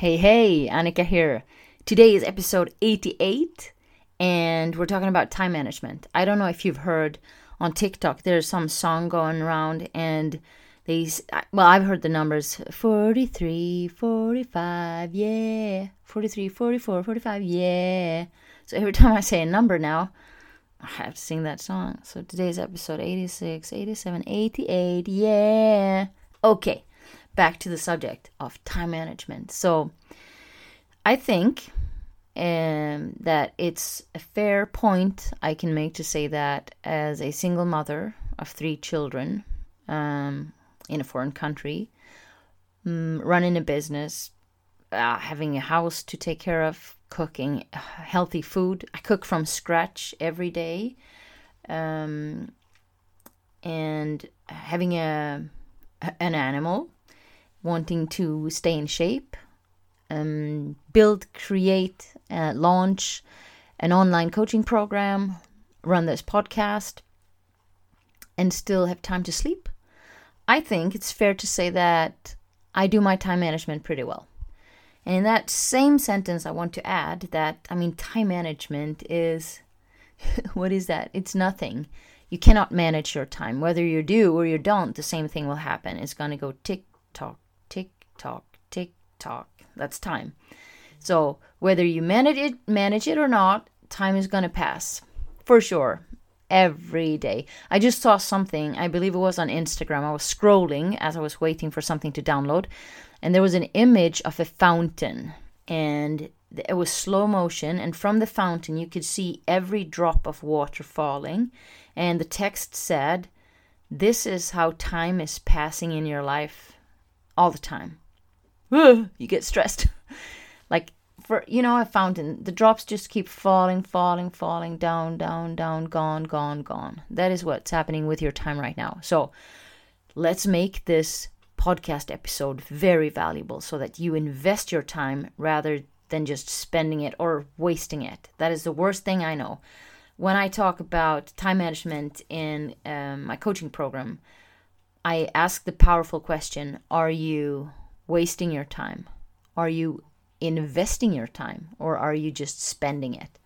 Hey, hey, Annika here. Today is episode 88 and we're talking about time management. I don't know if you've heard on TikTok, there's some song going around and I've heard the numbers 43, 45, yeah, 43, 44, 45, yeah. So every time I say a number now, I have to sing that song. So today's episode 86, 87, 88, yeah. Okay, back to the subject of time management. So I think that it's a fair point I can make to say that as a single mother of three children in a foreign country, running a business, having a house to take care of, cooking healthy food. I cook from scratch every day, and having an animal, wanting to stay in shape, build, create, launch an online coaching program, run this podcast, and still have time to sleep. I think it's fair to say that I do my time management pretty well. And in that same sentence, I want to add that, time management is, what is that? It's nothing. You cannot manage your time. Whether you do or you don't, the same thing will happen. It's going to go tick, tock, tick, tock, tick, tock. That's time. So whether you manage it or not, time is going to pass. For sure. Every day. I just saw something, I believe it was on Instagram. I was scrolling as I was waiting for something to download. And there was an image of a fountain. And it was slow motion. And from the fountain, you could see every drop of water falling. And the text said, "This is how time is passing in your life all the time." You get stressed. Like, for, a fountain, the drops just keep falling, down, gone. That is what's happening with your time right now. So let's make this podcast episode very valuable so that you invest your time rather than just spending it or wasting it. That is the worst thing I know. When I talk about time management in my coaching program, I ask the powerful question, are you wasting your time? Are you investing your time, or are you just spending it?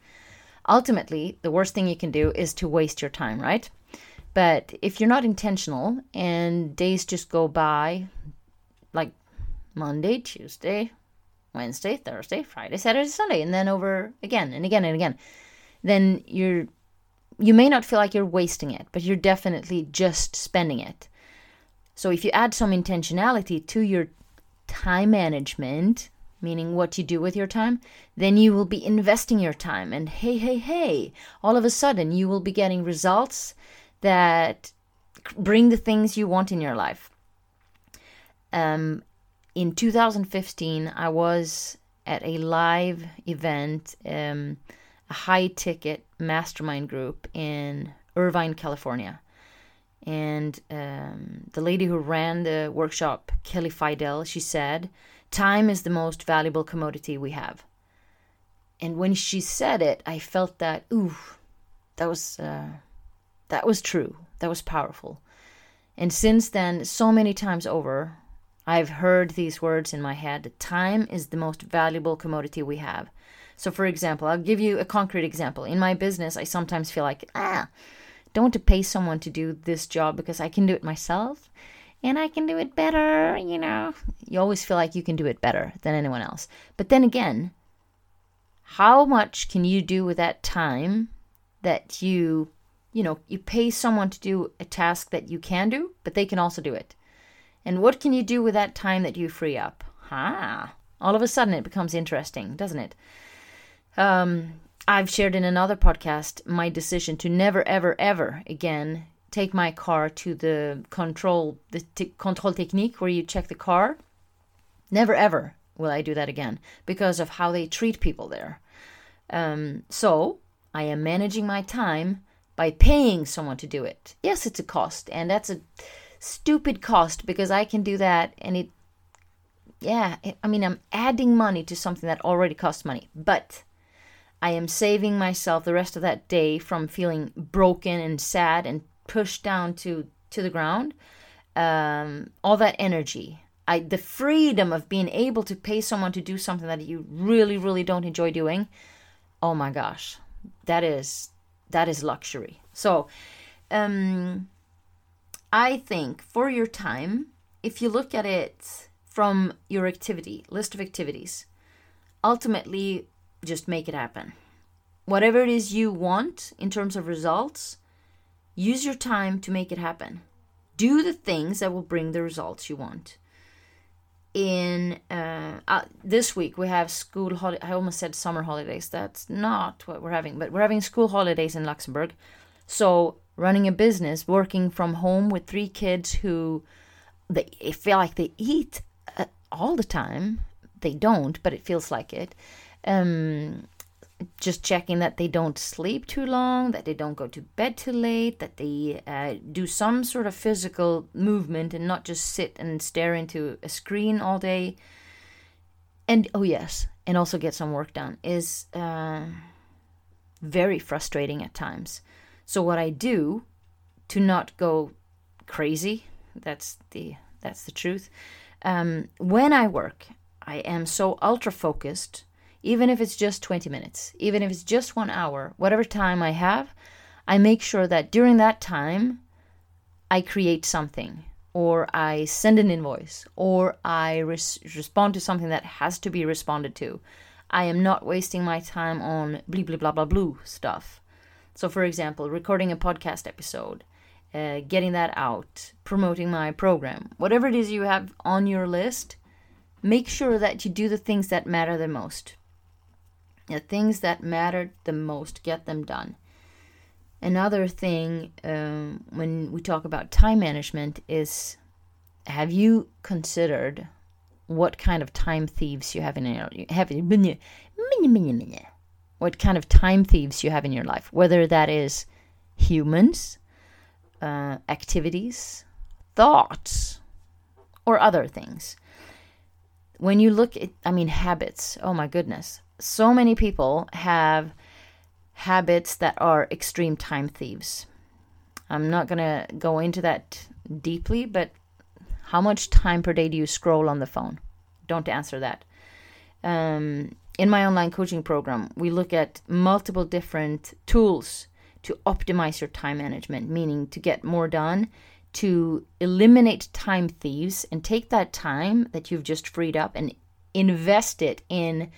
Ultimately, the worst thing you can do is to waste your time, right? But if you're not intentional and days just go by, like Monday, Tuesday, Wednesday, Thursday, Friday, Saturday, Sunday, and then over again and again and again, then you may not feel like you're wasting it, but you're definitely just spending it. So if you add some intentionality to your time management, meaning what you do with your time, then you will be investing your time. And hey, all of a sudden you will be getting results that bring the things you want in your life. In 2015, I was at a live event, a high-ticket mastermind group in Irvine, California. And the lady who ran the workshop, Kelly Fidel, she said, "Time is the most valuable commodity we have." And when she said it, I felt that, that was true. That was powerful. And since then, so many times over, I've heard these words in my head. Time is the most valuable commodity we have. So for example, I'll give you a concrete example. In my business, I sometimes feel like, don't want to pay someone to do this job because I can do it myself. And I can do it better, You always feel like you can do it better than anyone else. But then again, how much can you do with that time that you pay someone to do a task that you can do, but they can also do it? And what can you do with that time that you free up? All of a sudden it becomes interesting, doesn't it? I've shared in another podcast my decision to never, ever, ever again take my car to the control technique where you check the car. Never ever will I do that again because of how they treat people there. So I am managing my time by paying someone to do it. Yes, it's a cost, and that's a stupid cost because I can do that, and I'm adding money to something that already costs money, but I am saving myself the rest of that day from feeling broken and sad and pushed down to the ground, all that energy the freedom of being able to pay someone to do something that you really, really don't enjoy doing. Oh my gosh, that is luxury. So I think for your time, if you look at it from your activity, list of activities, ultimately just make it happen. Whatever it is you want in terms of results, use your time to make it happen. Do the things that will bring the results you want. In this week we have school holidays. I almost said summer holidays. That's not what we're having, but we're having school holidays in Luxembourg. So running a business, working from home with three kids who they feel like they eat all the time. They don't, but it feels like it. Just checking that they don't sleep too long, that they don't go to bed too late, that they do some sort of physical movement and not just sit and stare into a screen all day. And oh yes, and also get some work done is very frustrating at times. So what I do to not go crazy, that's the truth. When I work, I am so ultra focused. Even if it's just 20 minutes, even if it's just 1 hour, whatever time I have, I make sure that during that time, I create something, or I send an invoice, or I respond to something that has to be responded to. I am not wasting my time on blah, blah, blah stuff. So for example, recording a podcast episode, getting that out, promoting my program, whatever it is you have on your list, make sure that you do the things that matter the most. The things that matter the most, get them done. Another thing when we talk about time management is, have you considered what kind of time thieves you have in your life? Whether that is humans, activities, thoughts, or other things. When you look at, habits, oh my goodness. So many people have habits that are extreme time thieves. I'm not going to go into that deeply, but how much time per day do you scroll on the phone? Don't answer that. In my online coaching program, we look at multiple different tools to optimize your time management, meaning to get more done, to eliminate time thieves, and take that time that you've just freed up and invest it in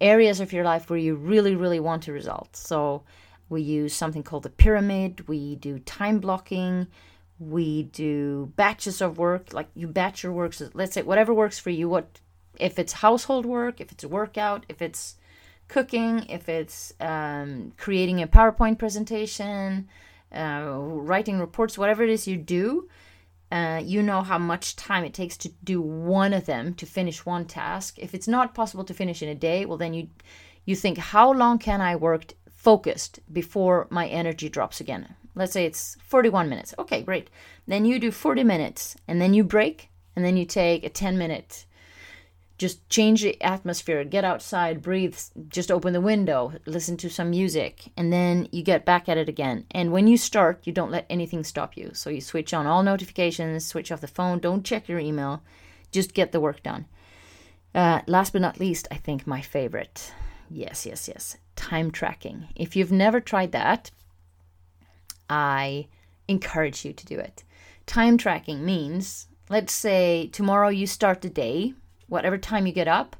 areas of your life where you really, really want to result. So we use something called the pyramid. We do time blocking. We do batches of work. Like you batch your work. So let's say whatever works for you. What if it's household work, if it's a workout, if it's cooking, if it's creating a PowerPoint presentation, writing reports, whatever it is you do, you know how much time it takes to do one of them, to finish one task. If it's not possible to finish in a day, well, then you think, how long can I work focused before my energy drops again? Let's say it's 41 minutes. Okay, great. Then you do 40 minutes, and then you break, and then you take a 10-minute. Just change the atmosphere, get outside, breathe, just open the window, listen to some music, and then you get back at it again. And when you start, you don't let anything stop you. So you switch on all notifications, switch off the phone, don't check your email, just get the work done. Last but not least, I think my favorite, yes, time tracking. If you've never tried that, I encourage you to do it. Time tracking means, let's say tomorrow you start the day, whatever time you get up,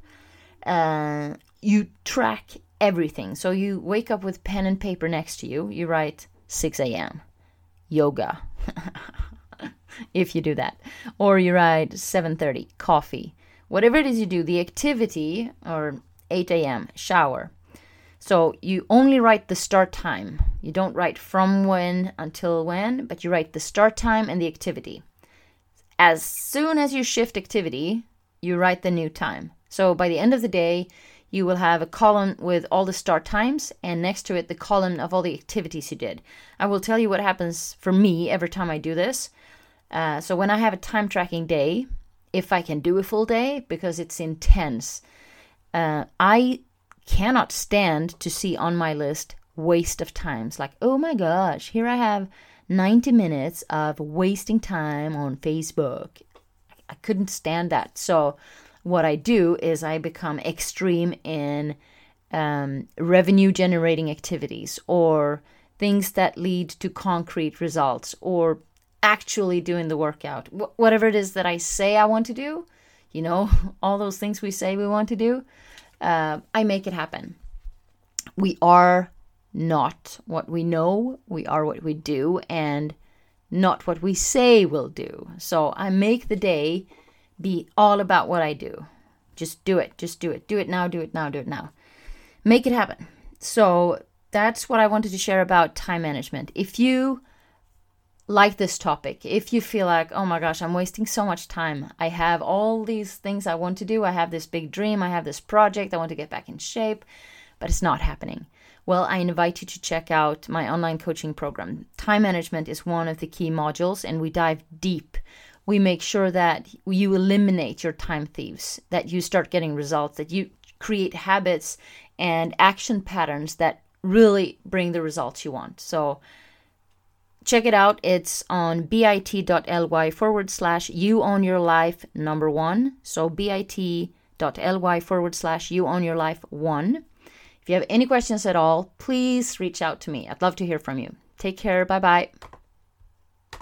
you track everything. So you wake up with pen and paper next to you. You write 6 a.m. yoga, if you do that. Or you write 7:30, coffee. Whatever it is you do, the activity, or 8 a.m., shower. So you only write the start time. You don't write from when until when, but you write the start time and the activity. As soon as you shift activity, you write the new time. So by the end of the day, you will have a column with all the start times, and next to it, the column of all the activities you did. I will tell you what happens for me every time I do this. So when I have a time tracking day, if I can do a full day, because it's intense, I cannot stand to see on my list waste of times. Like, oh my gosh, here I have 90 minutes of wasting time on Facebook. I couldn't stand that. So what I do is I become extreme in revenue generating activities or things that lead to concrete results or actually doing the workout. Whatever it is that I say I want to do, you know, all those things we say we want to do, I make it happen. We are not what we know. We are what we do and not what we say we'll do. So I make the day be all about what I do. Just do it. Just do it. Do it now. Do it now. Do it now. Make it happen. So that's what I wanted to share about time management. If you like this topic, if you feel like, oh my gosh, I'm wasting so much time. I have all these things I want to do. I have this big dream. I have this project. I want to get back in shape, but it's not happening. Well, I invite you to check out my online coaching program. Time management is one of the key modules, and we dive deep. We make sure that you eliminate your time thieves, that you start getting results, that you create habits and action patterns that really bring the results you want. So check it out. It's on bit.ly/YouOwnYourLife1. So bit.ly/YouOwnYourLife1. If you have any questions at all, please reach out to me. I'd love to hear from you. Take care. Bye-bye.